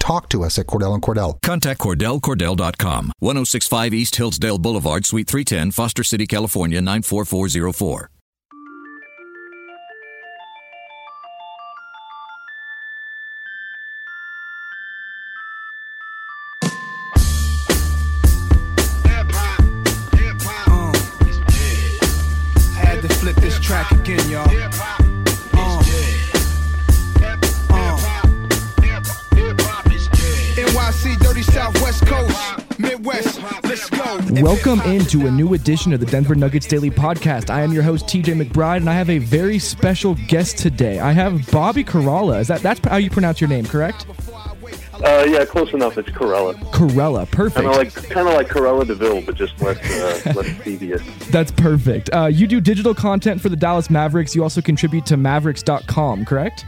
talk to us at Cordell & Cordell. Contact CordellCordell.com, 1065 East Hillsdale Boulevard, Suite 310, Foster City, California, 94404. Had to flip this track again, y'all. Southwest Coast, Midwest, let's go. Welcome into a new edition of the Denver Nuggets Daily Podcast. I am your host, TJ McBride, and I have a very special guest today. I have Bobby Karalla. That's how you pronounce your name, correct? Yeah, close enough. It's Karella. Karella, perfect. Kind of like Karella DeVille, but just less devious. That's perfect. You do digital content for the Dallas Mavericks. You also contribute to Mavericks.com, correct?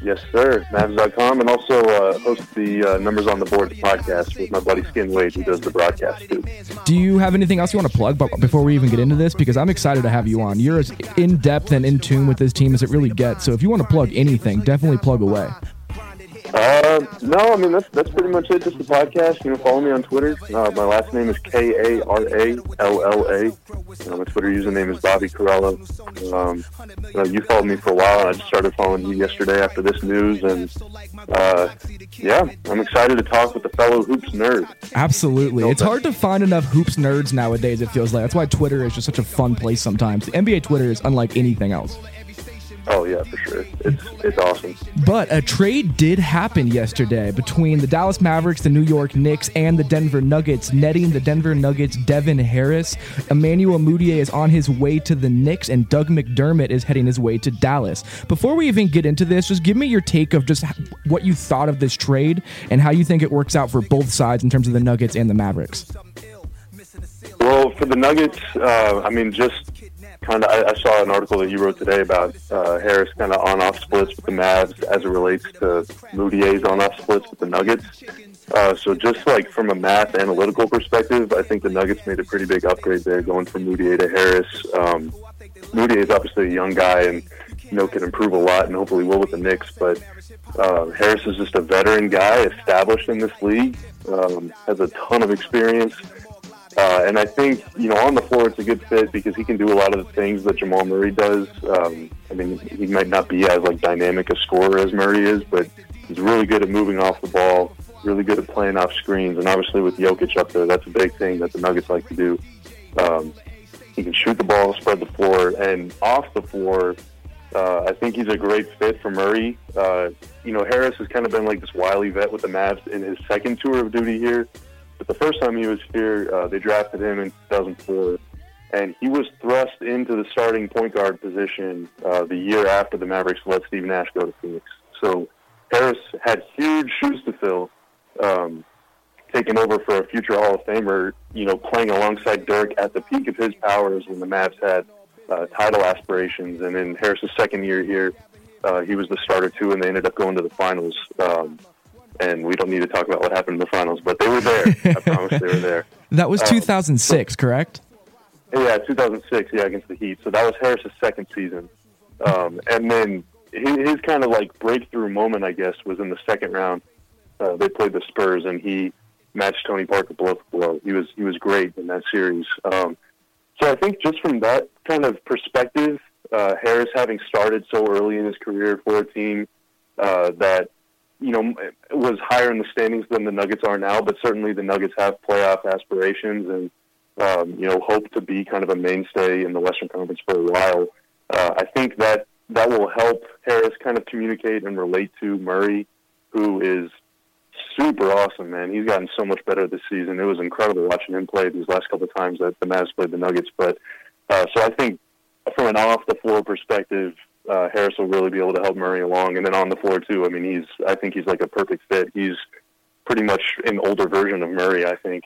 Yes, sir. Mavs.com, and also host the Numbers on the Board podcast with my buddy Skin Wade, who does the broadcast, too. Do you have anything else you want to plug before we even get into this? Because I'm excited to have you on. You're as in-depth and in tune with this team as it really gets, so if you want to plug anything, definitely plug away. No, I mean, that's pretty much it, just the podcast. You know, follow me on Twitter. My last name is Karalla. My Twitter username is Bobby Karalla. You followed me for a while, and I just started following you yesterday after this news, and I'm excited to talk with the fellow hoops nerd. Absolutely. It's hard to find enough hoops nerds nowadays, it feels like. That's why Twitter is just such a fun place sometimes. The NBA Twitter is unlike anything else. Oh, yeah, for sure. It's awesome. But a trade did happen yesterday between the Dallas Mavericks, the New York Knicks, and the Denver Nuggets, netting the Denver Nuggets Devin Harris. Emmanuel Mudiay is on his way to the Knicks, and Doug McDermott is heading his way to Dallas. Before we even get into this, just give me your take of just what you thought of this trade and how you think it works out for both sides in terms of the Nuggets and the Mavericks. Well, for the Nuggets, I saw an article that you wrote today about Harris kind of on-off splits with the Mavs as it relates to Mudiay's on-off splits with the Nuggets. So just like from a math analytical perspective, I think the Nuggets made a pretty big upgrade there going from Mudiay to Harris. Mudiay is obviously a young guy and can improve a lot and hopefully will with the Knicks, but Harris is just a veteran guy established in this league, has a ton of experience. And I think, on the floor, it's a good fit because he can do a lot of the things that Jamal Murray does. He might not be as dynamic a scorer as Murray is, but he's really good at moving off the ball, really good at playing off screens. And obviously with Jokic up there, that's a big thing that the Nuggets like to do. He can shoot the ball, spread the floor, and off the floor, I think he's a great fit for Murray. Harris has kind of been like this wily vet with the Mavs in his second tour of duty here. But the first time he was here, they drafted him in 2004, and he was thrust into the starting point guard position the year after the Mavericks let Steve Nash go to Phoenix. So Harris had huge shoes to fill, taking over for a future Hall of Famer, playing alongside Dirk at the peak of his powers when the Mavs had title aspirations. And in Harris's second year here, he was the starter too, and they ended up going to the finals. And we don't need to talk about what happened in the finals, but they were there. I promise they were there. That was 2006, correct? Yeah, 2006, against the Heat. So that was Harris's second season. And then his kind of breakthrough moment, I guess, was in the second round. They played the Spurs, and he matched Tony Parker blow for blow. He was great in that series. So I think just from that kind of perspective, Harris having started so early in his career for a team that was higher in the standings than the Nuggets are now, but certainly the Nuggets have playoff aspirations and, hope to be kind of a mainstay in the Western Conference for a while. I think that will help Harris kind of communicate and relate to Murray, who is super awesome, man. He's gotten so much better this season. It was incredible watching him play these last couple of times that the Mavs played the Nuggets. But so I think from an off-the-floor perspective, Harris will really be able to help Murray along. And then on the floor, too, I think he's a perfect fit. He's pretty much an older version of Murray, I think.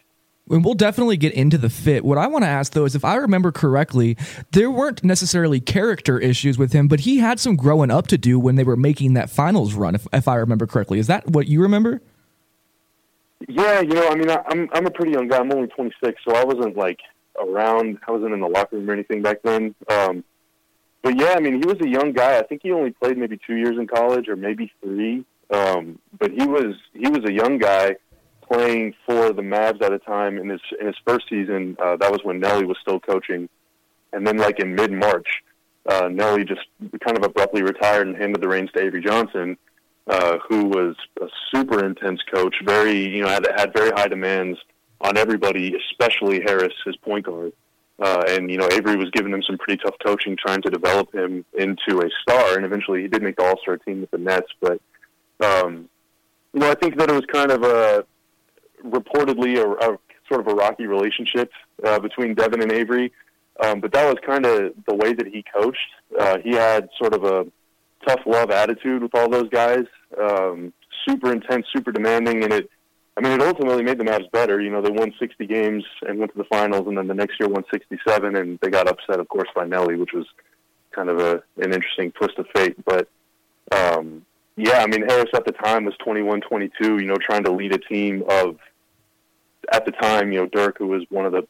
And we'll definitely get into the fit. What I want to ask, though, is if I remember correctly, there weren't necessarily character issues with him, but he had some growing up to do when they were making that finals run, if I remember correctly. Is that what you remember? Yeah, you know, I mean, I'm a pretty young guy. I'm only 26, so I wasn't, like, around. I wasn't in the locker room or anything back then. But, yeah, I mean, he was a young guy. I think he only played maybe 2 years in college or maybe three. But he was a young guy playing for the Mavs at a time in his first season. That was when Nelly was still coaching. And then, like, in mid-March, Nelly just kind of abruptly retired and handed the reins to Avery Johnson, who was a super intense coach, had very high demands on everybody, especially Harris, his point guard. And, you know, Avery was giving him some pretty tough coaching, trying to develop him into a star. And eventually he did make the All-Star team with the Nets. But, you know, I think that it was kind of reportedly a sort of a rocky relationship between Devin and Avery. But that was kind of the way that he coached. He had sort of a tough love attitude with all those guys. Super intense, super demanding. And it ultimately made the Mavs better. You know, they won 60 games and went to the finals, and then the next year won 67, and they got upset, of course, by Nelly, which was kind of an interesting twist of fate. But, yeah, I mean, Harris at the time was 21-22, you know, trying to lead a team of, at the time, you know, Dirk, who was one of the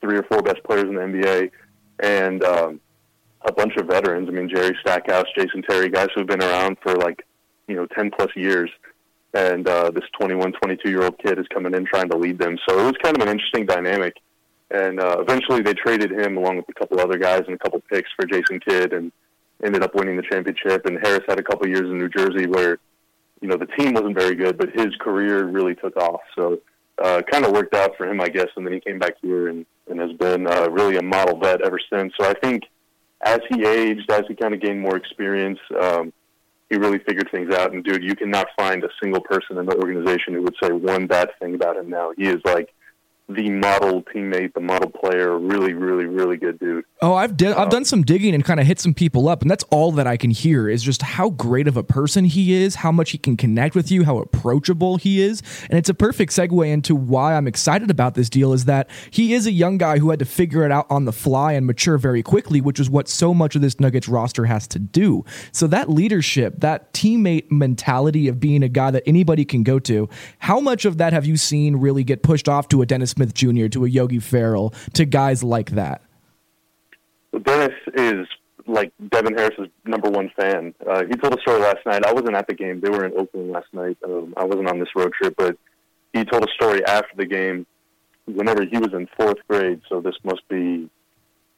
3 or 4 best players in the NBA, and a bunch of veterans. I mean, Jerry Stackhouse, Jason Terry, guys who have been around for, like, you know, 10-plus years. And this 21, 22-year-old kid is coming in trying to lead them. So it was kind of an interesting dynamic. And eventually they traded him along with a couple other guys and a couple picks for Jason Kidd and ended up winning the championship. And Harris had a couple years in New Jersey where, you know, the team wasn't very good, but his career really took off. So it kind of worked out for him, I guess. And then he came back here and has been really a model vet ever since. So I think as he aged, as he kind of gained more experience, he really figured things out. And, dude, you cannot find a single person in the organization who would say one bad thing about him now. He is, like, the model teammate, the model player, really, really, really good dude. Oh, I've done some digging and kind of hit some people up, and that's all that I can hear is just how great of a person he is, how much he can connect with you, how approachable he is. And it's a perfect segue into why I'm excited about this deal is that he is a young guy who had to figure it out on the fly and mature very quickly, which is what so much of this Nuggets roster has to do. So that leadership, that teammate mentality of being a guy that anybody can go to, how much of that have you seen really get pushed off to a Dennis Smith Jr., to a Yogi Ferrell, to guys like that? Dennis is like Devin Harris's number one fan. He told a story last night. I wasn't at the game. They were in Oakland last night. I wasn't on this road trip, but he told a story after the game whenever he was in 4th grade. So this must be,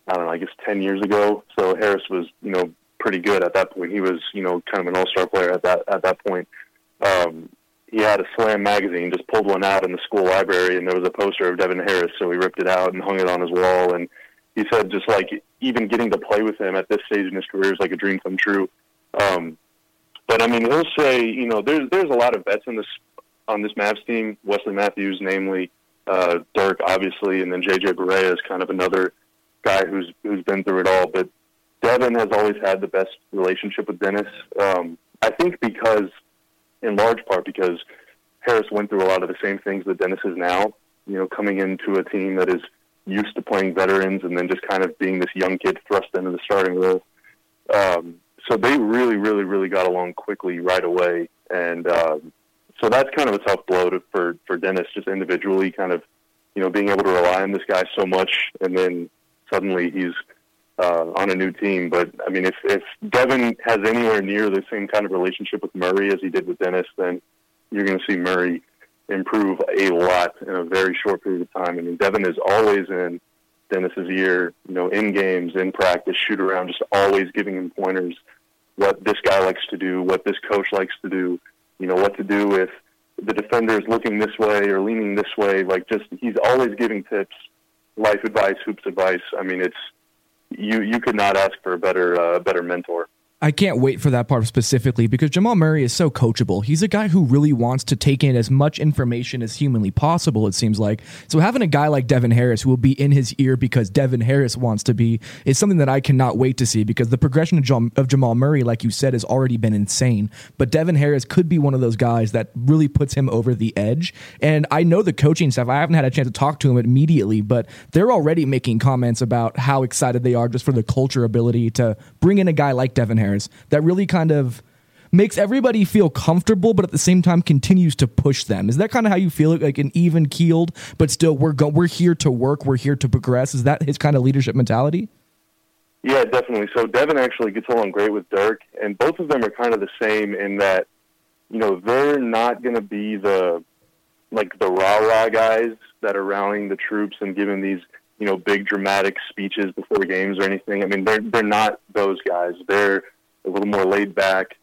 I don't know, I guess 10 years ago. So Harris was, you know, pretty good at that point. He was, you know, kind of an all-star player at that point. He had a Slam magazine, just pulled one out in the school library, and there was a poster of Devin Harris, so he ripped it out and hung it on his wall. And he said just, like, even getting to play with him at this stage in his career is like a dream come true. But, I mean, he'll say, you know, there's a lot of vets on this Mavs team, Wesley Matthews, namely, Dirk, obviously, and then JJ Barea is kind of another guy who's been through it all. But Devin has always had the best relationship with Dennis, I think in large part because Harris went through a lot of the same things that Dennis is now, you know, coming into a team that is used to playing veterans and then just kind of being this young kid thrust into the starting role. So they really, really, really got along quickly right away. And so that's kind of a tough blow for Dennis, just individually kind of, you know, being able to rely on this guy so much. And then suddenly he's on a new team. But, I mean, if Devin has anywhere near the same kind of relationship with Murray as he did with Dennis, then you're going to see Murray improve a lot in a very short period of time. I mean, Devin is always in Dennis's ear, you know, in games, in practice, shoot around, just always giving him pointers, what this guy likes to do, what this coach likes to do, you know, what to do if the defender is looking this way or leaning this way. Like, just he's always giving tips, life advice, hoops advice. I mean, you could not ask for a better mentor. I can't wait for that part specifically because Jamal Murray is so coachable. He's a guy who really wants to take in as much information as humanly possible, it seems like. So having a guy like Devin Harris who will be in his ear because Devin Harris wants to be is something that I cannot wait to see because the progression of Jamal Murray, like you said, has already been insane. But Devin Harris could be one of those guys that really puts him over the edge. And I know the coaching staff, I haven't had a chance to talk to him immediately, but they're already making comments about how excited they are just for the culture ability to bring in a guy like Devin Harris. That really kind of makes everybody feel comfortable, but at the same time continues to push them. Is that kind of how you feel? Like an even keeled, but still we're here to work, we're here to progress. Is that his kind of leadership mentality? Yeah, definitely. So Devin actually gets along great with Dirk, and both of them are kind of the same in that, you know, they're not going to be the rah-rah guys that are rallying the troops and giving these, you know, big dramatic speeches before games or anything. I mean, they're not those guys. They're a little more laid back.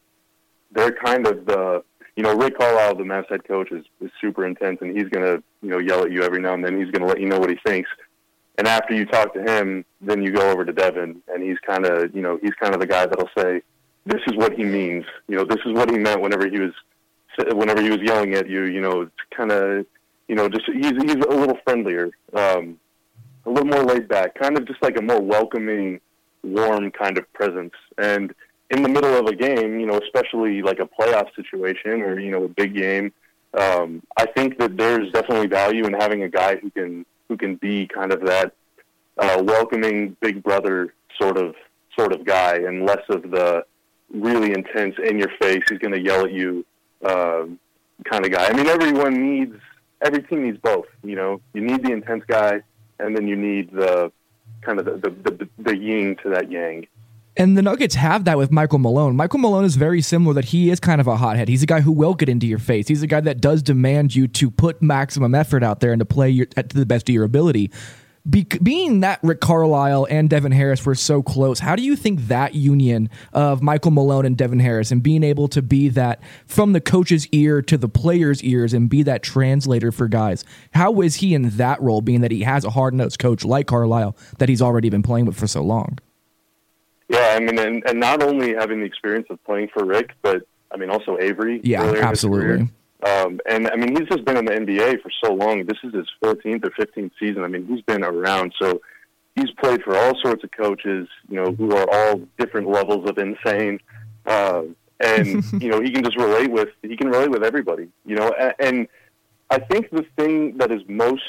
They're kind of the, you know, Rick Carlisle, the Mavs head coach, is super intense, and he's going to, you know, yell at you every now and then. He's going to let you know what he thinks. And after you talk to him, then you go over to Devin, and he's kind of the guy that'll say, this is what he means. You know, this is what he meant whenever he was yelling at you. You know, it's kind of, you know, just he's a little friendlier, a little more laid back, kind of just like a more welcoming, warm kind of presence. And in the middle of a game, you know, especially like a playoff situation or, you know, a big game, I think that there's definitely value in having a guy who can be kind of that welcoming big brother sort of guy, and less of the really intense, in your face, he's going to yell at you kind of guy. I mean, every team needs both. You know, you need the intense guy, and then you need the kind of the yin to that yang. And the Nuggets have that with Michael Malone. Michael Malone is very similar, that he is kind of a hothead. He's a guy who will get into your face. He's a guy that does demand you to put maximum effort out there and to play to the best of your ability. Being that Rick Carlisle and Devin Harris were so close, how do you think that union of Michael Malone and Devin Harris, and being able to be that from the coach's ear to the player's ears and be that translator for guys, how is he in that role, being that he has a hard-nosed coach like Carlisle that he's already been playing with for so long? Yeah, I mean, and not only having the experience of playing for Rick, but, I mean, also Avery. Yeah, absolutely. And, I mean, he's just been in the NBA for so long. This is his 14th or 15th season. I mean, he's been around. So he's played for all sorts of coaches, you know, who are all different levels of insane. And, you know, he can relate with everybody, you know. And I think the thing that is most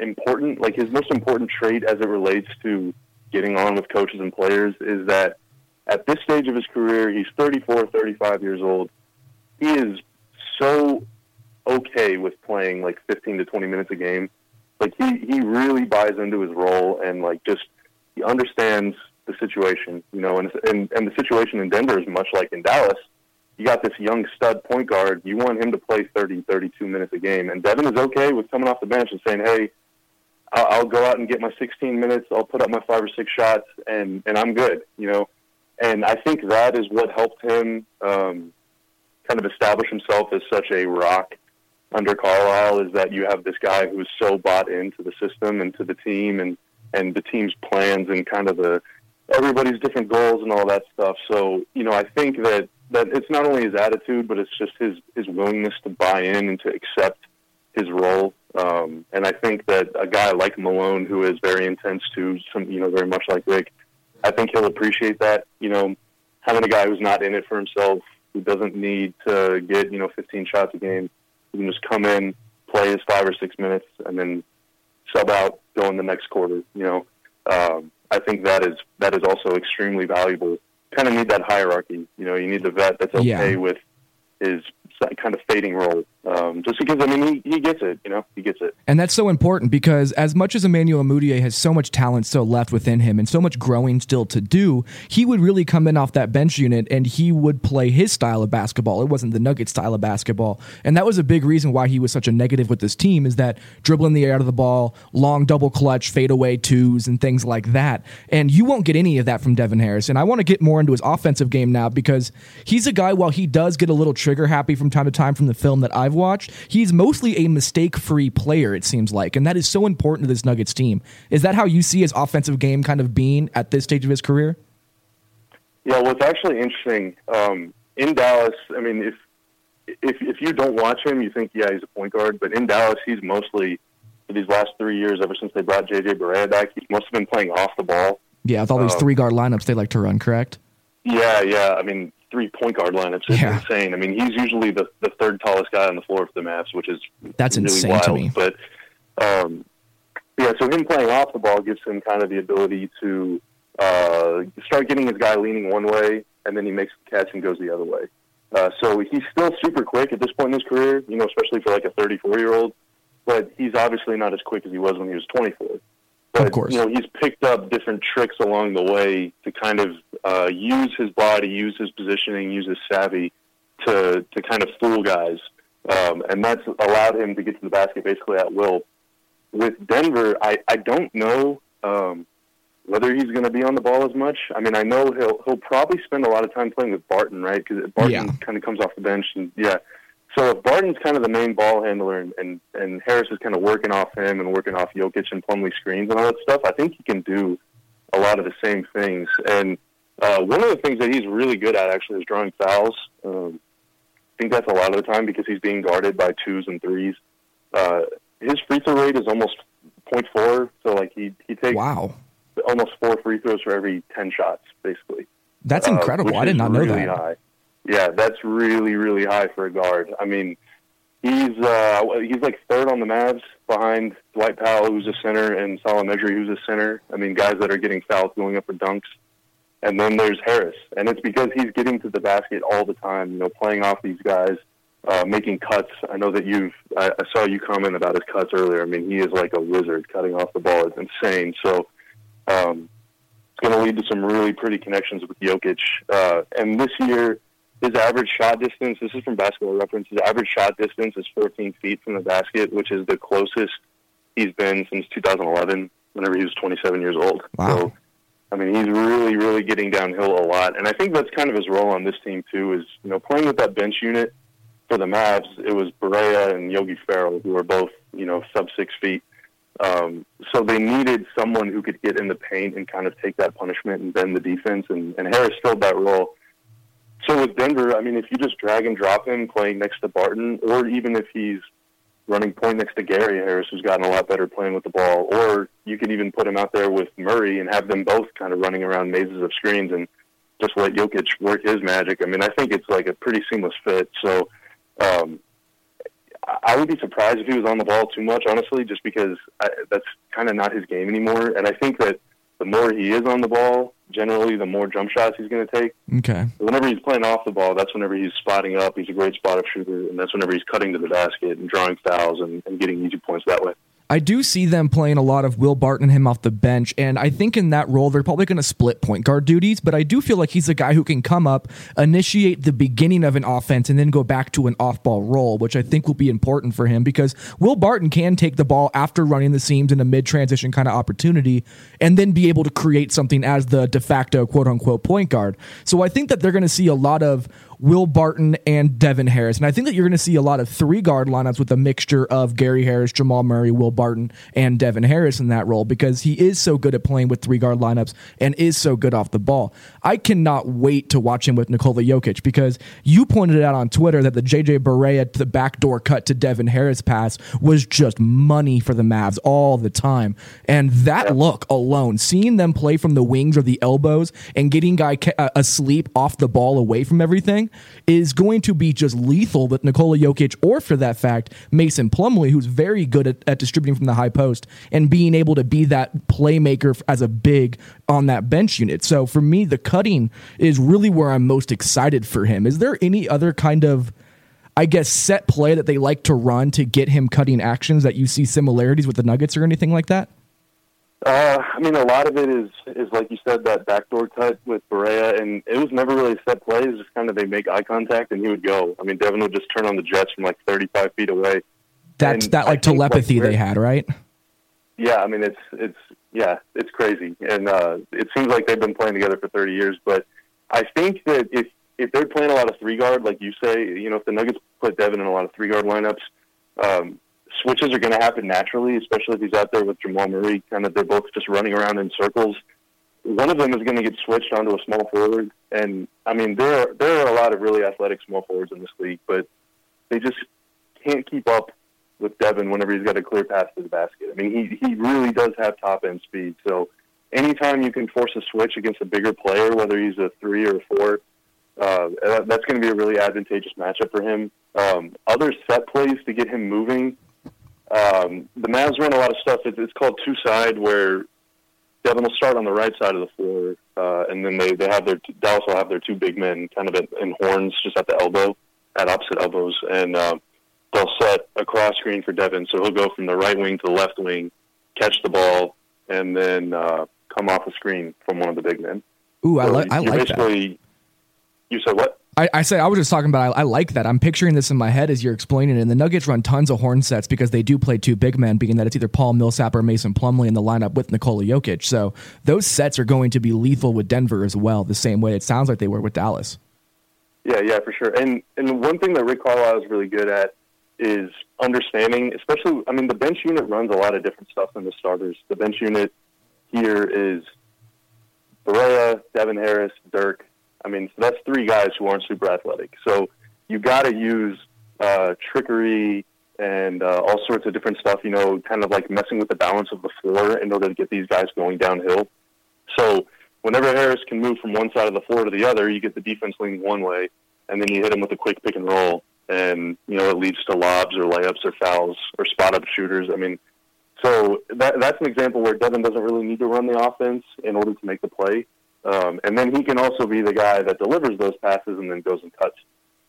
important, like his most important trait as it relates to getting on with coaches and players, is that at this stage of his career, he's 34, 35 years old. He is so okay with playing like 15 to 20 minutes a game. Like he really buys into his role, and like just he understands the situation, you know, and the situation in Denver is much like in Dallas. You got this young stud point guard. You want him to play 30, 32 minutes a game, and Devin is okay with coming off the bench and saying, hey, I'll go out and get my 16 minutes. I'll put up my 5 or 6 shots, and I'm good, you know. And I think that is what helped him kind of establish himself as such a rock under Carlisle, is that you have this guy who is so bought into the system and to the team and the team's plans and kind of everybody's different goals and all that stuff. So, you know, I think that it's not only his attitude, but it's just his willingness to buy in and to accept his role. And I think that a guy like Malone, who is very intense to some, you know, very much like Rick, I think he'll appreciate that, you know, having a guy who's not in it for himself, who doesn't need to get, you know, 15 shots a game. He can just come in, play his 5 or 6 minutes, and then sub out, go in the next quarter, you know. I think that is also extremely valuable. Kind of need that hierarchy, you know. You need the vet that's okay with his kind of fading role, just because, I mean, he gets it, you know, he gets it. And that's so important, because as much as Emmanuel Mudiay has so much talent still left within him and so much growing still to do, he would really come in off that bench unit and he would play his style of basketball. It wasn't the Nuggets style of basketball. And that was a big reason why he was such a negative with this team, is that dribbling the air out of the ball, long double clutch, fadeaway twos and things like that. And you won't get any of that from Devin Harris. And I want to get more into his offensive game now, because he's a guy, while he does get a little trigger happy from time to time from the film that I've watched, he's mostly a mistake-free player, it seems like, and that is so important to this Nuggets team. Is that how you see his offensive game kind of being at this stage of his career? Yeah, well, it's actually interesting. In Dallas, I mean, if you don't watch him, you think, yeah, he's a point guard. But in Dallas, he's mostly, for these last 3 years, ever since they brought JJ Barea back, he's mostly been playing off the ball. Yeah, with all these three-guard lineups they like to run, correct? Yeah. I mean, three-point guard lineups is insane. I mean, he's usually the third tallest guy on the floor for the Mavs, which is really insane wild. To me. But, yeah, so him playing off the ball gives him kind of the ability to start getting his guy leaning one way, and then he makes the catch and goes the other way. So he's still super quick at this point in his career, you know, especially for like a 34-year-old. But he's obviously not as quick as he was when he was 24. But, of course, you know, he's picked up different tricks along the way to kind of use his body, use his positioning, use his savvy to kind of fool guys. And that's allowed him to get to the basket basically at will. With Denver, I don't know whether he's going to be on the ball as much. I mean, I know he'll probably spend a lot of time playing with Barton, right? Because Barton kind of comes off the bench. So if Barton's kind of the main ball handler and Harris is kind of working off him and working off Jokic and Plumlee screens and all that stuff, I think he can do a lot of the same things. And one of the things that he's really good at, actually, is drawing fouls. I think that's a lot of the time because he's being guarded by twos and threes. His free throw rate is almost 0.4, so like he takes almost 4 free throws for every 10 shots, basically. That's incredible. I did not know that. High. Yeah, that's really, really high for a guard. I mean, he's like third on the Mavs behind Dwight Powell, who's a center, and Solomon Mejri, who's a center. I mean, guys that are getting fouled going up for dunks. And then there's Harris. And it's because he's getting to the basket all the time, you know, playing off these guys, making cuts. I know that I saw you comment about his cuts earlier. I mean, he is like a wizard cutting off the ball. It's insane. So it's going to lead to some really pretty connections with Jokic. And this year, his average shot distance, this is from Basketball Reference, his average shot distance is 14 feet from the basket, which is the closest he's been since 2011, whenever he was 27 years old. Wow. So, I mean, he's really, really getting downhill a lot. And I think that's kind of his role on this team, too, is, you know, playing with that bench unit for the Mavs. It was Barea and Yogi Ferrell, who are both, you know, sub 6 feet. So they needed someone who could get in the paint and kind of take that punishment and bend the defense. And Harris filled that role. So with Denver, I mean, if you just drag and drop him playing next to Barton, or even if he's running point next to Gary Harris, who's gotten a lot better playing with the ball, or you could even put him out there with Murray and have them both kind of running around mazes of screens and just let Jokic work his magic. I mean, I think it's like a pretty seamless fit. So I would be surprised if he was on the ball too much, honestly, just because that's kind of not his game anymore. And I think that the more he is on the ball, generally, the more jump shots he's going to take. Okay. Whenever he's playing off the ball, that's whenever he's spotting up. He's a great spot-up shooter, and that's whenever he's cutting to the basket and drawing fouls and getting easy points that way. I do see them playing a lot of Will Barton and him off the bench, and I think in that role they're probably going to split point guard duties, but I do feel like he's a guy who can come up, initiate the beginning of an offense, and then go back to an off-ball role, which I think will be important for him because Will Barton can take the ball after running the seams in a mid-transition kind of opportunity and then be able to create something as the de facto quote-unquote point guard. So I think that they're going to see a lot of Will Barton and Devin Harris. And I think that you're going to see a lot of three-guard lineups with a mixture of Gary Harris, Jamal Murray, Will Barton, and Devin Harris in that role because he is so good at playing with three-guard lineups and is so good off the ball. I cannot wait to watch him with Nikola Jokic because you pointed out on Twitter that the JJ Barea to the backdoor cut to Devin Harris pass was just money for the Mavs all the time. And that look alone, seeing them play from the wings or the elbows and getting guy asleep off the ball away from everything, is going to be just lethal with Nikola Jokic or, for that fact, Mason Plumlee, who's very good at distributing from the high post and being able to be that playmaker as a big on that bench unit. So for me, the cutting is really where I'm most excited for him. Is there any other kind of, I guess, set play that they like to run to get him cutting actions that you see similarities with the Nuggets or anything like that? I mean, a lot of it is like you said, that backdoor cut with Barea, and it was never really set plays. It's just kind of they make eye contact, and he would go. I mean, Devin would just turn on the jets from like 35 feet away. That's that like telepathy they had, right? Yeah, I mean, it's crazy, and it seems like they've been playing together for 30 years. But I think that if they're playing a lot of three guard, like you say, you know, if the Nuggets put Devin in a lot of three guard lineups. Switches are going to happen naturally, especially if he's out there with Jamal Murray. Kind of, they're both just running around in circles. one of them is going to get switched onto a small forward. And, I mean, there are a lot of really athletic small forwards in this league, but they just can't keep up with Devin whenever he's got a clear path to the basket. I mean, he really does have top-end speed. So anytime you can force a switch against a bigger player, whether he's a 3 or a 4, that's going to be a really advantageous matchup for him. Other set plays to get him moving. The Mavs run a lot of stuff. It's called two-side, where Devin will start on the right side of the floor, and then Dallas will have their two big men kind of in horns just at the elbow, at opposite elbows, and they'll set a cross screen for Devin. So he'll go from the right wing to the left wing, catch the ball, and then come off the screen from one of the big men. Ooh, I like that. You said what? I was just talking about I like that. I'm picturing this in my head as you're explaining it. And the Nuggets run tons of horn sets because they do play two big men, being that it's either Paul Millsap or Mason Plumlee in the lineup with Nikola Jokic. So those sets are going to be lethal with Denver as well, the same way it sounds like they were with Dallas. Yeah, for sure. And one thing that Rick Carlisle is really good at is understanding, especially, I mean, the bench unit runs a lot of different stuff than the starters. The bench unit here is Barea, Devin Harris, Dirk. I mean, so that's three guys who aren't super athletic. So you got to use trickery and all sorts of different stuff, you know, kind of like messing with the balance of the floor in order to get these guys going downhill. So whenever Harris can move from one side of the floor to the other, you get the defense leaning one way, and then you hit him with a quick pick and roll, and, you know, it leads to lobs or layups or fouls or spot-up shooters. I mean, so that's an example where Devin doesn't really need to run the offense in order to make the play. And then he can also be the guy that delivers those passes and then goes and cuts,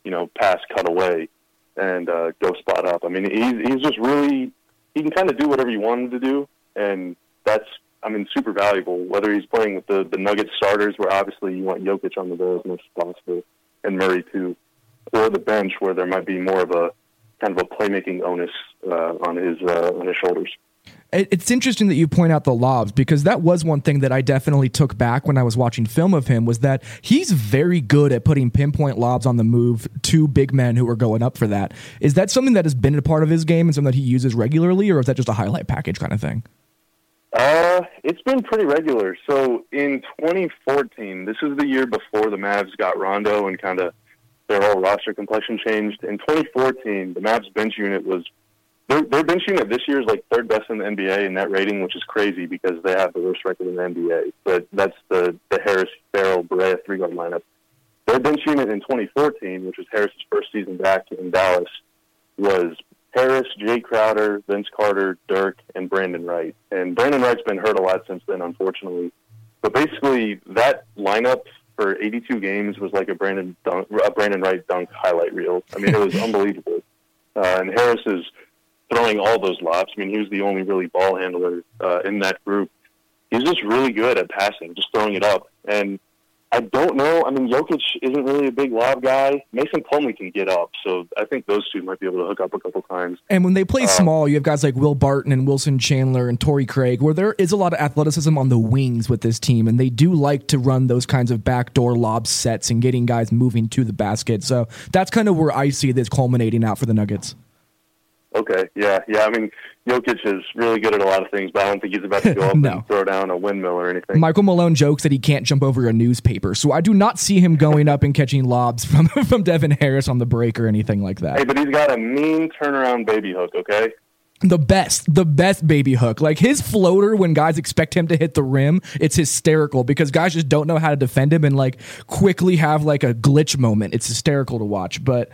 you know, pass, cut away, and go spot up. I mean, he's just really, he can kind of do whatever you want him to do, and that's, I mean, super valuable. Whether he's playing with the Nuggets starters, where obviously you want Jokic on the ball as much as possible, and Murray too, or the bench where there might be more of a kind of a playmaking onus on his shoulders. It's interesting that you point out the lobs, because that was one thing that I definitely took back when I was watching film of him, was that he's very good at putting pinpoint lobs on the move to big men who are going up for that. Is that something that has been a part of his game and something that he uses regularly, or is that just a highlight package kind of thing? It's been pretty regular. So in 2014, this is the year before the Mavs got Rondo and kind of their whole roster complexion changed. In 2014, the Mavs bench unit was their bench unit this year is like third best in the NBA in net rating, which is crazy because they have the worst record in the NBA. But that's the Harris, Ferrell, Barea three-guard lineup. Their bench unit in 2014, which was Harris's first season back in Dallas, was Harris, Jay Crowder, Vince Carter, Dirk, and Brandon Wright. And Brandon Wright's been hurt a lot since then, unfortunately. But basically, that lineup for 82 games was like a Brandon Wright dunk highlight reel. I mean, it was unbelievable. And Harris is throwing all those lobs. I mean, he was the only really ball handler in that group. He's just really good at passing, just throwing it up. And I don't know. I mean, Jokic isn't really a big lob guy. Mason Plumlee can get up, so I think those two might be able to hook up a couple times. And when they play small, you have guys like Will Barton and Wilson Chandler and Torrey Craig, where there is a lot of athleticism on the wings with this team, and they do like to run those kinds of backdoor lob sets and getting guys moving to the basket. So that's kind of where I see this culminating out for the Nuggets. Okay, yeah. I mean, Jokic is really good at a lot of things, but I don't think he's about to go up and throw down a windmill or anything. Michael Malone jokes that he can't jump over a newspaper, so I do not see him going up and catching lobs from Devin Harris on the break or anything like that. Hey, but he's got a mean turnaround baby hook, okay? The best baby hook. Like, his floater, when guys expect him to hit the rim, it's hysterical because guys just don't know how to defend him and, like, quickly have, like, a glitch moment. It's hysterical to watch, but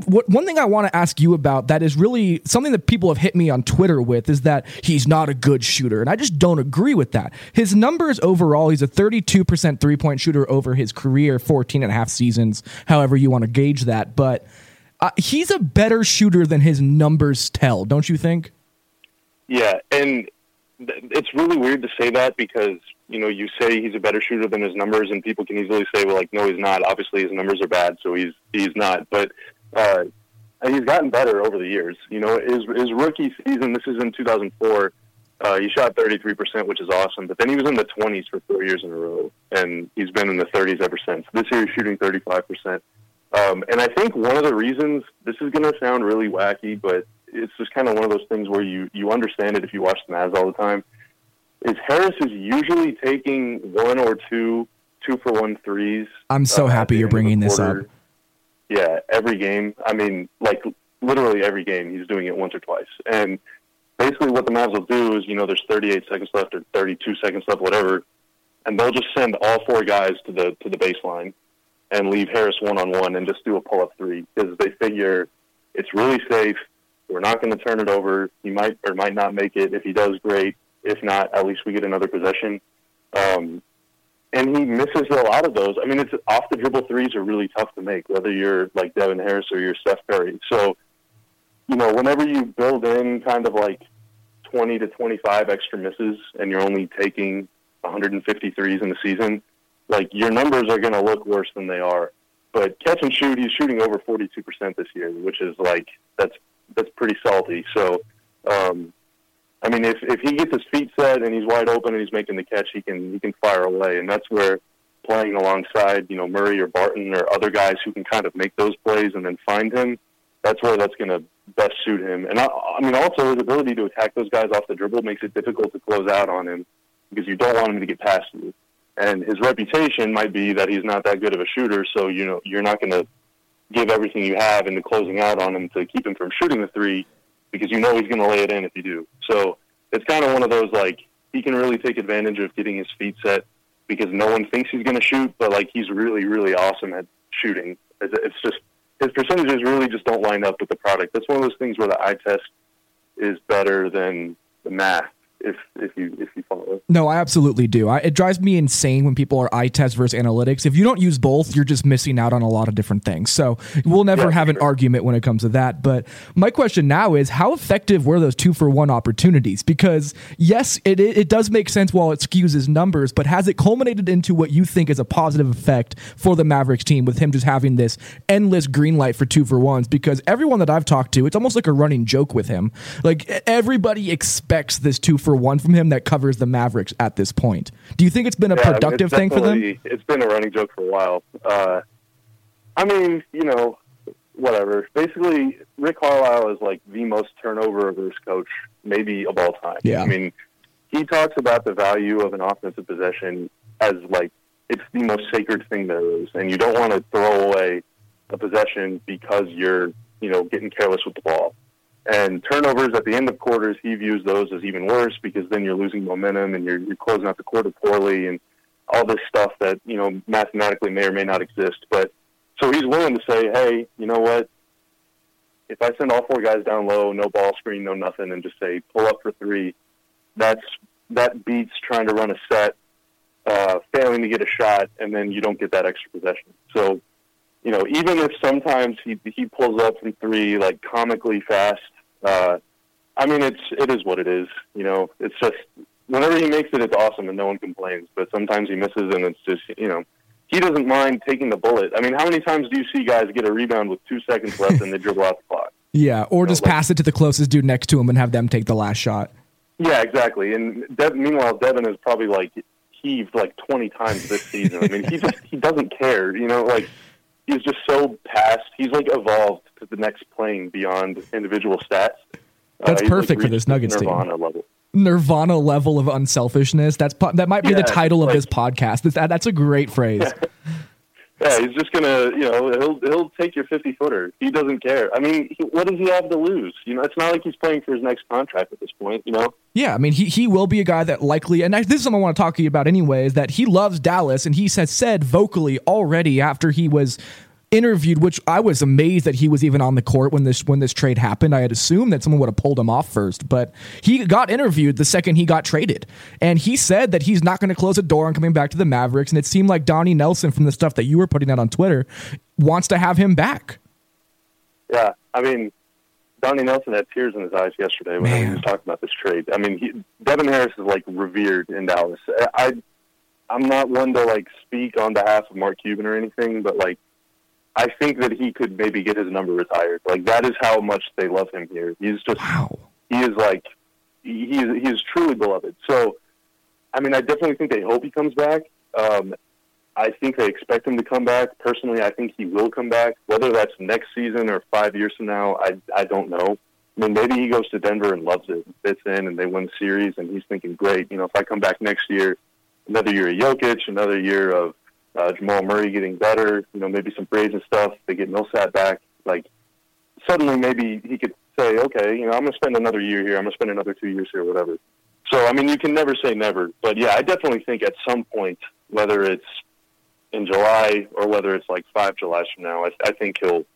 one thing I want to ask you about that is really something that people have hit me on Twitter with is that he's not a good shooter, and I just don't agree with that. His numbers overall, he's a 32% three-point shooter over his career, 14 and a half seasons, however you want to gauge that, but he's a better shooter than his numbers tell, don't you think? Yeah, and it's really weird to say that because, you know, you say he's a better shooter than his numbers, and people can easily say, well, like, no, he's not. Obviously, his numbers are bad, so he's not, but he's gotten better over the years. You know, his rookie season, this is in 2004, he shot 33%, which is awesome, but then he was in the 20s for 4 years in a row, and he's been in the 30s ever since. This year he's shooting 35%. And I think one of the reasons, this is going to sound really wacky, but it's just kind of one of those things where you understand it if you watch the Mavs all the time. is Harris is usually taking one or two for one threes. I'm so happy you're bringing this up. Yeah, every game. I mean, like literally every game, he's doing it once or twice. And basically what the Mavs will do is, you know, there's 38 seconds left or 32 seconds left, whatever, and they'll just send all four guys to the baseline and leave Harris one-on-one and just do a pull-up three because they figure it's really safe. We're not going to turn it over. He might or might not make it. If he does, great. If not, at least we get another possession. And he misses a lot of those. I mean, it's off-the-dribble threes are really tough to make, whether you're like Devin Harris or you're Steph Curry. So, you know, whenever you build in kind of like 20 to 25 extra misses and you're only taking 150 threes in the season, like your numbers are going to look worse than they are. But catch and shoot, he's shooting over 42% this year, which is like that's pretty salty. So, I mean, if he gets his feet set and he's wide open and he's making the catch, he can fire away. And that's where playing alongside, you know, Murray or Barton or other guys who can kind of make those plays and then find him, that's where that's going to best suit him. And, I mean, also his ability to attack those guys off the dribble makes it difficult to close out on him because you don't want him to get past you. And his reputation might be that he's not that good of a shooter, so, you know, you're not going to give everything you have into closing out on him to keep him from shooting the three, because you know he's going to lay it in if you do. So it's kind of one of those, like, he can really take advantage of getting his feet set because no one thinks he's going to shoot, but, like, he's really, really awesome at shooting. It's just his percentages really just don't line up with the product. That's one of those things where the eye test is better than the math, if you follow. No, I absolutely do. It drives me insane when people are eye test versus analytics. If you don't use both, you're just missing out on a lot of different things. So we'll never have an argument when it comes to that. But my question now is, how effective were those 2-for-1 opportunities? Because yes, it does make sense while it skews his numbers, but has it culminated into what you think is a positive effect for the Mavericks team with him just having this endless green light for 2-for-1s? Because everyone that I've talked to, it's almost like a running joke with him. Like everybody expects this 2-for-1 from him that covers the Mavericks at this point. Do you think it's been a productive thing for them? It's been a running joke for a while. I mean, you know, whatever. Basically, Rick Carlisle is like the most turnover-averse coach maybe of all time. Yeah. I mean, he talks about the value of an offensive possession as like it's the most sacred thing there is, and you don't want to throw away a possession because you're, you know, getting careless with the ball. And turnovers at the end of quarters, he views those as even worse because then you're losing momentum and you're closing out the quarter poorly and all this stuff that, you know, mathematically may or may not exist. But so he's willing to say, hey, you know what? If I send all four guys down low, no ball screen, no nothing, and just say pull up for three, that beats trying to run a set, failing to get a shot, and then you don't get that extra possession. So, you know, even if sometimes he pulls up from three like comically fast. I mean, it is what it is. You know, it's just whenever he makes it, it's awesome and no one complains. But sometimes he misses, and it's just, you know, he doesn't mind taking the bullet. I mean, how many times do you see guys get a rebound with 2 seconds left and they dribble out the clock? Yeah, or just pass it to the closest dude next to him and have them take the last shot. Yeah, exactly. And meanwhile, Devin is probably like heaved like 20 times this season. I mean, he doesn't care. You know, like. He's just so past. He's like evolved to the next plane beyond individual stats. That's perfect for this Nuggets team. Nirvana level of unselfishness. That might be the title of his podcast. That's a great phrase. Yeah, he's just gonna, you know, he'll take your 50-footer. He doesn't care. I mean, what does he have to lose? You know, it's not like he's playing for his next contract at this point. You know. Yeah, I mean, he will be a guy that likely, and this is something I want to talk to you about anyway, is that he loves Dallas, and he has said vocally already after he was interviewed, which I was amazed that he was even on the court when this trade happened. I had assumed that someone would have pulled him off first, but he got interviewed the second he got traded, and he said that he's not going to close a door on coming back to the Mavericks. And it seemed like Donnie Nelson, from the stuff that you were putting out on Twitter, wants to have him back. Yeah, I mean, Donnie Nelson had tears in his eyes yesterday when he was talking about this trade. I mean, Devin Harris is like revered in Dallas. I'm not one to like speak on behalf of Mark Cuban or anything, but like, I think that he could maybe get his number retired. Like, that is how much they love him here. He's just, He is like, he is truly beloved. So, I mean, I definitely think they hope he comes back. I think they expect him to come back. Personally, I think he will come back. Whether that's next season or 5 years from now, I don't know. I mean, maybe he goes to Denver and loves it, fits in, and they win the series, and he's thinking, great, you know, if I come back next year, another year of Jokic, another year of Jamal Murray getting better, you know, maybe some trades and stuff, they get Millsap back, like, suddenly maybe he could say, okay, you know, I'm going to spend another year here, I'm going to spend another 2 years here, whatever. So, I mean, you can never say never, but yeah, I definitely think at some point, whether it's in July or whether it's like 5 Julys from now, I think he'll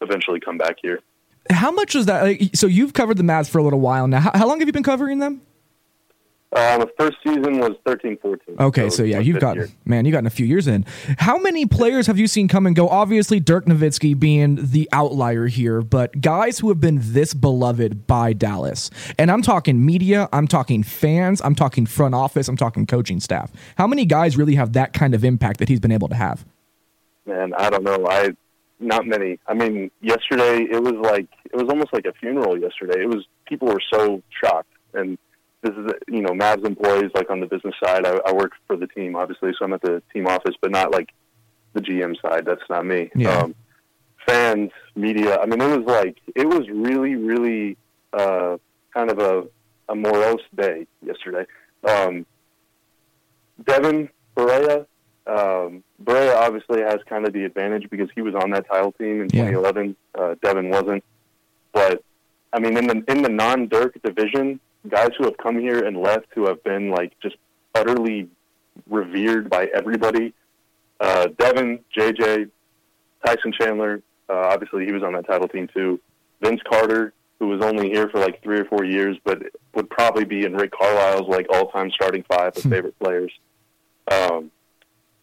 eventually come back here. How much was that? Like, so you've covered the Mavs for a little while now. How long have you been covering them? The first season was 13-14. Okay, so yeah, you've gotten a few years in. How many players have you seen come and go? Obviously, Dirk Nowitzki being the outlier here, but guys who have been this beloved by Dallas. And I'm talking media, I'm talking fans, I'm talking front office, I'm talking coaching staff. How many guys really have that kind of impact that he's been able to have? Man, I don't know. Not many. I mean, yesterday, it was almost like a funeral yesterday. People were so shocked. And this is, you know, Mavs employees, like on the business side, I work for the team, obviously, so I'm at the team office, but not like the GM side. That's not me. Yeah. Fans, media. I mean, it was really, really kind of a morose day yesterday. Devin Barea. Barea obviously has kind of the advantage because he was on that title team in 2011. Devin wasn't. But, I mean, in the non-Dirk division, guys who have come here and left who have been, like, just utterly revered by everybody, Devin, JJ, Tyson Chandler, obviously he was on that title team too, Vince Carter, who was only here for, like, 3 or 4 years, but would probably be in Rick Carlisle's, like, all-time starting five of favorite players.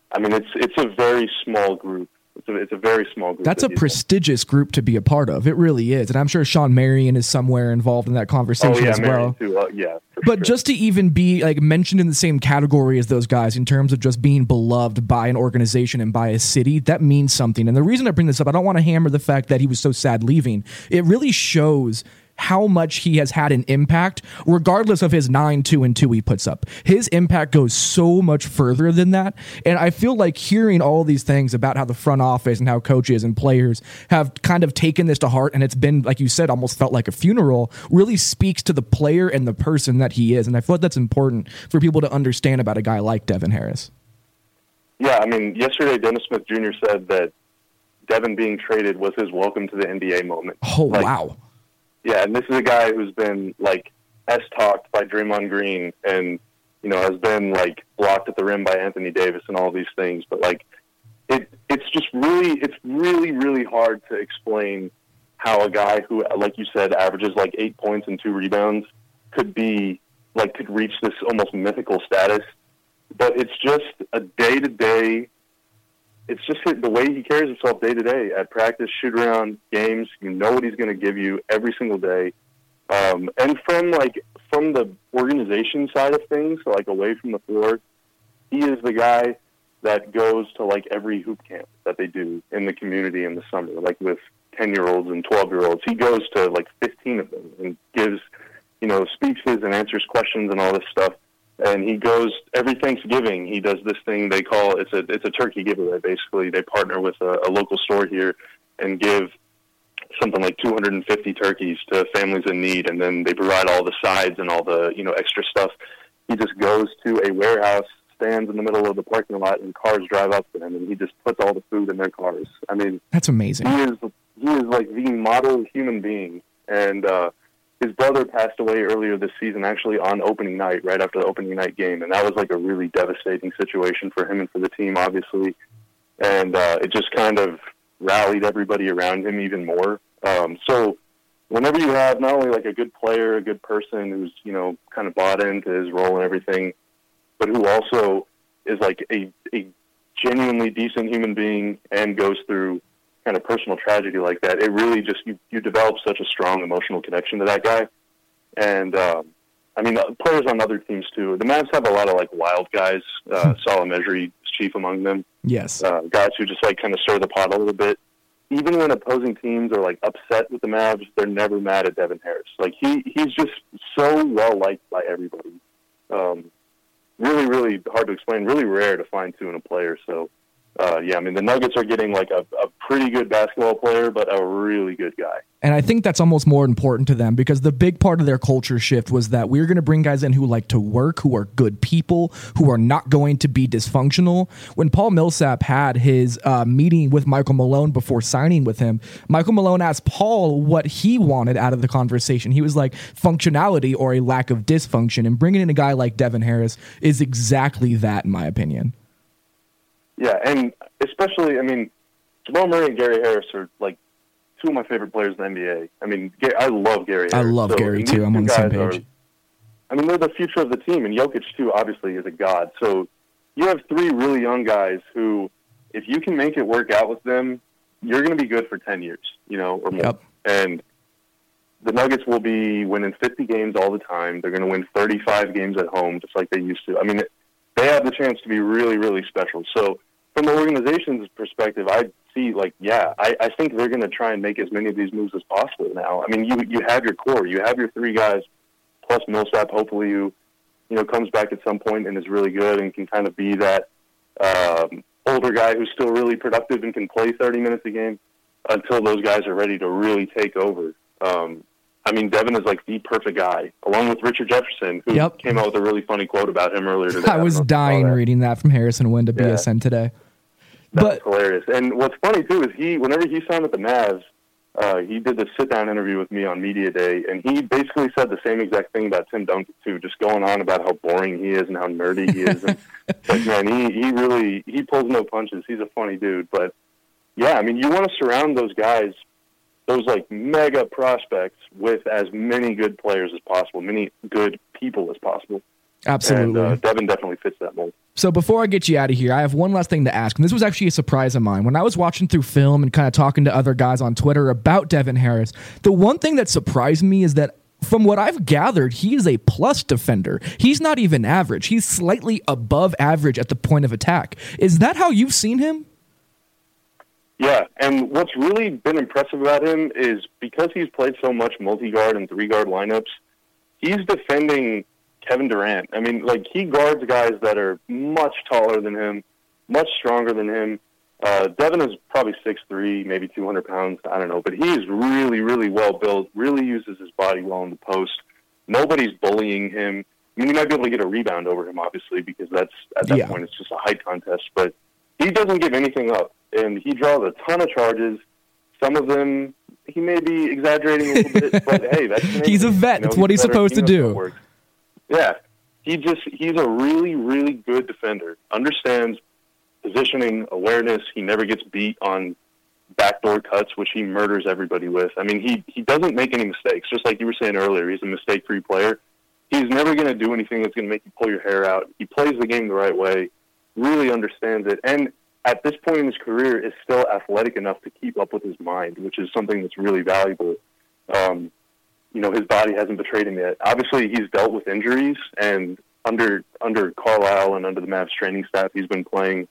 I mean, it's a very small group. It's a very small group. That's a prestigious group to be a part of. It really is. And I'm sure Sean Marion is somewhere involved in that conversation as well. Too. Yeah, but just to even be like mentioned in the same category as those guys in terms of just being beloved by an organization and by a city, that means something. And the reason I bring this up, I don't want to hammer the fact that he was so sad leaving. It really shows how much he has had an impact, regardless of his 9-2-2 he puts up. His impact goes so much further than that. And I feel like hearing all these things about how the front office and how coaches and players have kind of taken this to heart, and it's been, like you said, almost felt like a funeral, really speaks to the player and the person that he is. And I feel like that's important for people to understand about a guy like Devin Harris. Yeah, I mean, yesterday Dennis Smith Jr. said that Devin being traded was his welcome to the NBA moment. Oh, like, wow. Yeah, and this is a guy who's been, like, S-talked by Draymond Green and, you know, has been, like, blocked at the rim by Anthony Davis and all these things. But, like, it's really hard to explain how a guy who, like you said, averages, like, 8 points and 2 rebounds could reach this almost mythical status. But it's just a day-to-day, it's just the way he carries himself day to day at practice, shoot around, games. You know what he's going to give you every single day. And from the organization side of things, so like away from the floor, he is the guy that goes to like every hoop camp that they do in the community in the summer, like with 10-year-olds and 12-year-olds. He goes to like 15 of them and gives, you know, speeches and answers questions and all this stuff. And he goes every Thanksgiving. He does this thing they call it's a turkey giveaway. Basically, they partner with a local store here and give something like 250 turkeys to families in need. And then they provide all the sides and all the, you know, extra stuff. He just goes to a warehouse, stands in the middle of the parking lot, and cars drive up to him, and he just puts all the food in their cars. I mean, that's amazing. He is like the model human being, and his brother passed away earlier this season, actually on opening night, right after the opening night game. And that was like a really devastating situation for him and for the team, obviously. And it just kind of rallied everybody around him even more. So whenever you have not only like a good player, a good person who's, you know, kind of bought into his role and everything, but who also is like a genuinely decent human being and goes through kind of personal tragedy like that, it really just you develop such a strong emotional connection to that guy. And I mean, players on other teams too. The Mavs have a lot of like wild guys. Solomon Mejri is chief among them. Yes, guys who just like kind of stir the pot a little bit. Even when opposing teams are like upset with the Mavs, they're never mad at Devin Harris. Like he's just so well liked by everybody. Really hard to explain. Really rare to find two in a player. So. Yeah, I mean, the Nuggets are getting like a pretty good basketball player, but a really good guy. And I think that's almost more important to them, because the big part of their culture shift was that we're going to bring guys in who like to work, who are good people, who are not going to be dysfunctional. When Paul Millsap had his meeting with Michael Malone before signing with him, Michael Malone asked Paul what he wanted out of the conversation. He was like, functionality or a lack of dysfunction. And bringing in a guy like Devin Harris is exactly that, in my opinion. Yeah, and especially, I mean, Jamal Murray and Gary Harris are, like, two of my favorite players in the NBA. I mean, I love Gary Harris. I love Gary, too. I'm on the same page. I mean, they're the future of the team, and Jokic, too, obviously, is a god. So you have three really young guys who, if you can make it work out with them, you're going to be good for 10 years, you know, or more. Yep. And the Nuggets will be winning 50 games all the time. They're going to win 35 games at home, just like they used to. I mean, they have the chance to be really, really special. So from the organization's perspective, I see, like, yeah, I think they're going to try and make as many of these moves as possible now. I mean, you have your core. You have your three guys, plus Millsap, hopefully, who, you know, comes back at some point and is really good and can kind of be that older guy who's still really productive and can play 30 minutes a game until those guys are ready to really take over. I mean, Devin is like the perfect guy, along with Richard Jefferson, who came out with a really funny quote about him earlier today. I was dying reading that from Harrison Wynn to BSN today. That's hilarious. And what's funny, too, is whenever he signed with the Mavs, he did this sit-down interview with me on Media Day, and he basically said the same exact thing about Tim Duncan, too, just going on about how boring he is and how nerdy he is. And like, man, he really pulls no punches. He's a funny dude. But, yeah, I mean, you want to surround those guys, those, like, mega prospects with as many good players as possible, many good people as possible. Absolutely. And Devin definitely fits that mold. So before I get you out of here, I have one last thing to ask, and this was actually a surprise of mine. When I was watching through film and kind of talking to other guys on Twitter about Devin Harris, the one thing that surprised me is that from what I've gathered, he is a plus defender. He's not even average. He's slightly above average at the point of attack. Is that how you've seen him? Yeah, and what's really been impressive about him is because he's played so much multi-guard and three-guard lineups, he's defending Kevin Durant. I mean, like, he guards guys that are much taller than him, much stronger than him. Devin is probably 6'3", maybe 200 pounds, I don't know, but he is really, really well-built, really uses his body well in the post. Nobody's bullying him. I mean, you might be able to get a rebound over him, obviously, because that's at that point it's just a height contest, but he doesn't give anything up. And he draws a ton of charges. Some of them, he may be exaggerating a little bit, but hey, that's amazing. He's a vet. That's what he's supposed to do. Yeah. He's a really, really good defender. Understands positioning, awareness. He never gets beat on backdoor cuts, which he murders everybody with. I mean, he doesn't make any mistakes. Just like you were saying earlier, he's a mistake-free player. He's never going to do anything that's going to make you pull your hair out. He plays the game the right way, really understands it, and at this point in his career is still athletic enough to keep up with his mind, which is something that's really valuable. You know, his body hasn't betrayed him yet. Obviously, he's dealt with injuries, and under Carlisle and under the Mavs training staff, he's been playing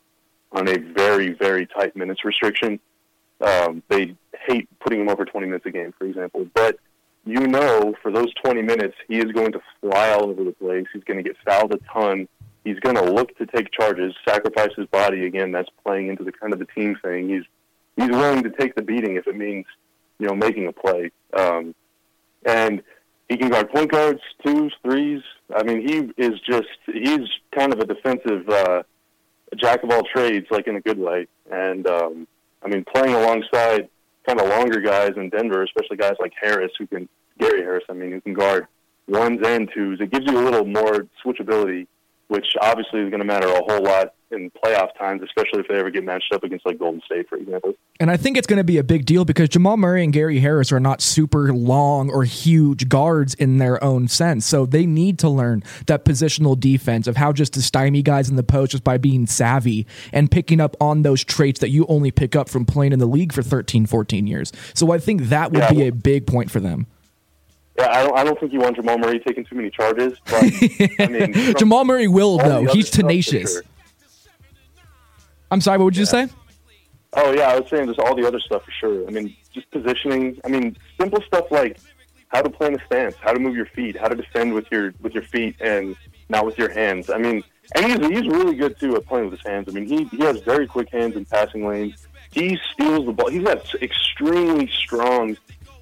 on a very, very tight minutes restriction. They hate putting him over 20 minutes a game, for example. But, you know, for those 20 minutes, he is going to fly all over the place. He's going to get fouled a ton. He's going to look to take charges, sacrifice his body again. That's playing into the kind of the team thing. He's willing to take the beating if it means, you know, making a play. And he can guard point guards, twos, threes. I mean, he's kind of a defensive jack of all trades, like in a good way. And I mean, playing alongside kind of longer guys in Denver, especially guys like Gary Harris, who can guard ones and twos. It gives you a little more switchability, which obviously is going to matter a whole lot in playoff times, especially if they ever get matched up against like Golden State, for example. And I think it's going to be a big deal because Jamal Murray and Gary Harris are not super long or huge guards in their own sense. So they need to learn that positional defense of how just to stymie guys in the post just by being savvy and picking up on those traits that you only pick up from playing in the league for 13, 14 years. So I think that would be a big point for them. Yeah, I don't think you want Jamal Murray taking too many charges. But, I mean, Jamal Murray will, though. He's tenacious. Sure. I'm sorry, what would you say? Oh, yeah, I was saying just all the other stuff for sure. I mean, just positioning. I mean, simple stuff like how to play in a stance, how to move your feet, how to defend with your feet, and not with your hands. I mean, and he's really good, too, at playing with his hands. I mean, he has very quick hands in passing lanes. He steals the ball. He's got extremely strong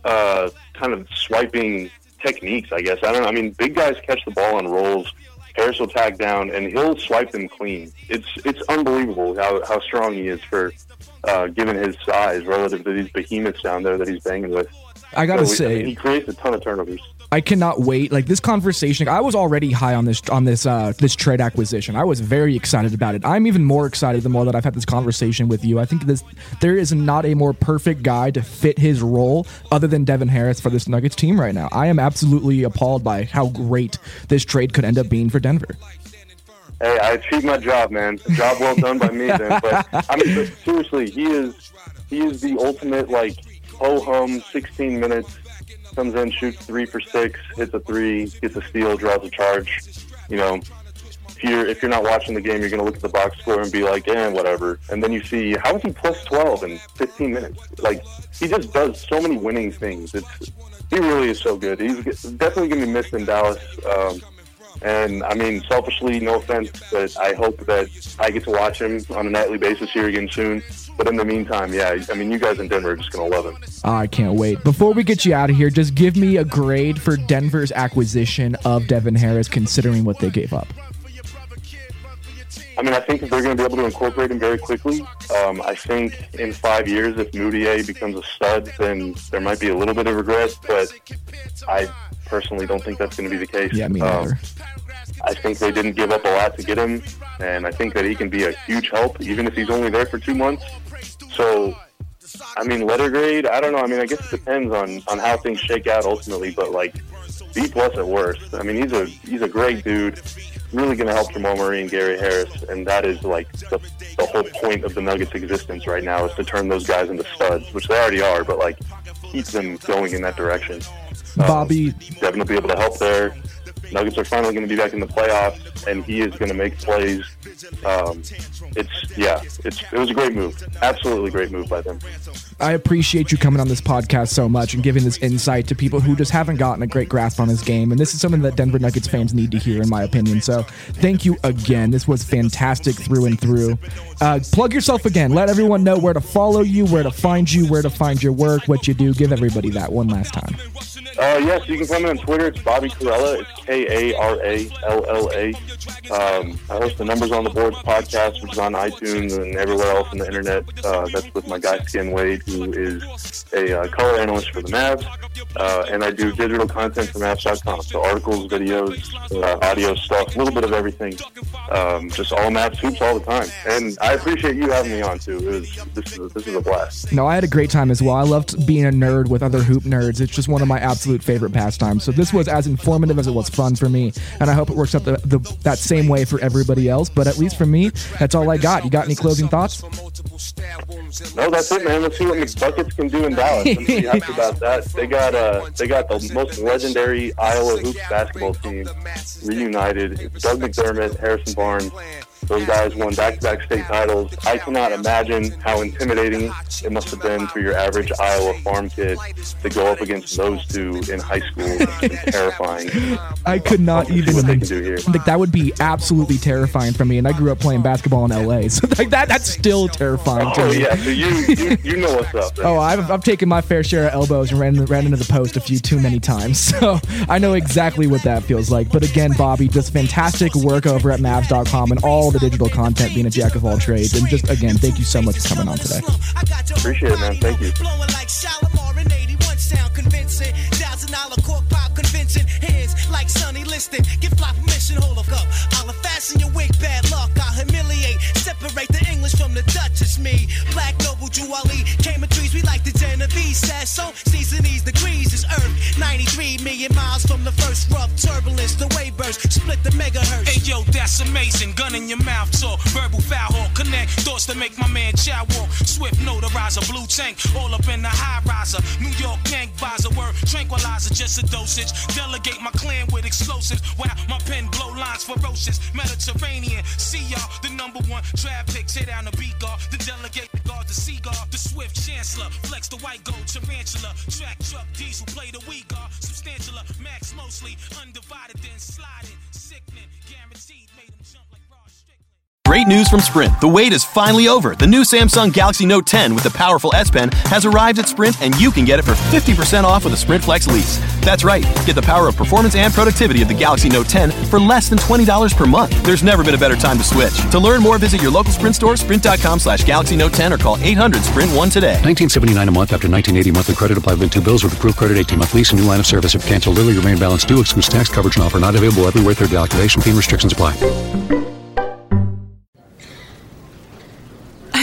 kind of swiping techniques, I guess. I don't know. I mean, big guys catch the ball on rolls. Harris will tag down, and he'll swipe them clean. It's unbelievable how strong he is for given his size relative to these behemoths down there that he's banging with. I gotta say, I mean, he creates a ton of turnovers. I cannot wait. Like this conversation, I was already high on this trade acquisition. I was very excited about it. I'm even more excited the more that I've had this conversation with you. I think there is not a more perfect guy to fit his role other than Devin Harris for this Nuggets team right now. I am absolutely appalled by how great this trade could end up being for Denver. Hey, I achieved my job, man. Job well done by me, man. But I mean, but seriously, he is the ultimate like. Ho hum, 16 minutes, comes in, shoots 3 for 6, hits a 3, gets a steal, draws a charge. You know, if you're not watching the game, you're gonna look at the box score and be like, eh, whatever. And then you see how is he plus 12 in 15 minutes? Like he just does so many winning things. He really is so good. He's definitely gonna be missed in Dallas. And I mean, selfishly, no offense, but I hope that I get to watch him on a nightly basis here again soon. But in the meantime, yeah, I mean, you guys in Denver are just going to love him. I can't wait. Before we get you out of here, just give me a grade for Denver's acquisition of Devin Harris, considering what they gave up. I mean, I think that they're going to be able to incorporate him very quickly. I think in 5 years, if Mudiay becomes a stud, then there might be a little bit of regret, but I personally don't think that's going to be the case. Yeah, me neither. I think they didn't give up a lot to get him, and I think that he can be a huge help, even if he's only there for 2 months. So, I mean, letter grade, I don't know. I mean, I guess it depends on how things shake out ultimately, but, like, B-plus at worst. I mean, he's a great dude, really going to help Jamal Murray and Gary Harris, and that is, like, the whole point of the Nuggets' existence right now is to turn those guys into studs, which they already are, but, like, keep them going in that direction. Bobby. Devin will be able to help there. Nuggets are finally going to be back in the playoffs, and he is going to make plays. It was a great move. Absolutely great move by them. I appreciate you coming on this podcast so much and giving this insight to people who just haven't gotten a great grasp on his game, and this is something that Denver Nuggets fans need to hear, in my opinion. So thank you again. This was fantastic through and through. Plug yourself again. Let everyone know where to follow you, where to find you, where to find your work, what you do. Give everybody that one last time. Yes, you can find me on Twitter. It's Bobby Karalla. It's K-A-R-A-L-L-A. I host the Numbers on the Board podcast, which is on iTunes and everywhere else on the internet. That's with my guy, Ken Wade, who is a color analyst for the Mavs. And I do digital content for Mavs.com. So articles, videos, audio stuff, a little bit of everything. Just all Mavs hoops all the time. And I appreciate you having me on, too. This is a blast. No, I had a great time as well. I loved being a nerd with other hoop nerds. It's just one of my absolute favorite pastimes. So this was as informative as it was fun for me, and I hope it works out that same way for everybody else. But at least for me, that's all I got. You got any closing thoughts? No, that's it, man. Let's see what McBuckets can do in Dallas. I'm pretty happy about that. They got the most legendary Iowa Hoops basketball team reunited. It's Doug McDermott, Harrison Barnes. Those guys won back-to-back state titles. I cannot imagine how intimidating it must have been for your average Iowa farm kid to go up against those two in high school. It's terrifying. I could not even think that would be absolutely terrifying for me. And I grew up playing basketball in LA, so like that's still terrifying. Oh to me. Yeah, so you know what's up. Then. Oh, I've taken my fair share of elbows and ran into the post a few too many times, so I know exactly what that feels like. But again, Bobby, just fantastic work over at Mavs.com and all the digital content, being a jack of all trades, and just again, thank you so much for coming on today. Appreciate it, man. Thank you. Yo, that's amazing. Gun in your mouth talk, verbal foul hawk, connect thoughts to make my man chow walk. Swift notarizer, blue tank, all up in the high riser. New York gang visor, word tranquilizer, just a dosage. Delegate my clan with explosives. Wow, my pen blow lines ferocious. Mediterranean, see y'all, the number one traffic. Tear down the B guard, the delegate, the guard, the seaguard, the swift chancellor, flex the white gold tarantula, track truck diesel, play the weak are substantial, max mostly undivided, then sliding, sickening, guaranteed, made them jump like raw Strickland. Great news from Sprint. The wait is finally over. The new Samsung Galaxy Note 10 with the powerful S Pen has arrived at Sprint, and you can get it for 50% off with a Sprint Flex lease. That's right. Get the power of performance and productivity of the Galaxy Note 10 for less than $20 per month. There's never been a better time to switch. To learn more, visit your local Sprint store, sprint.com/Galaxy Note 10, or call 800-SPRINT-1 today. $19.79 a month after $19.80 monthly credit applied within two bills with approved credit, 18-month lease, and new line of service. If canceled early, remaining balance due. Excludes tax coverage and offer not available everywhere. Third activation fee and restrictions apply. I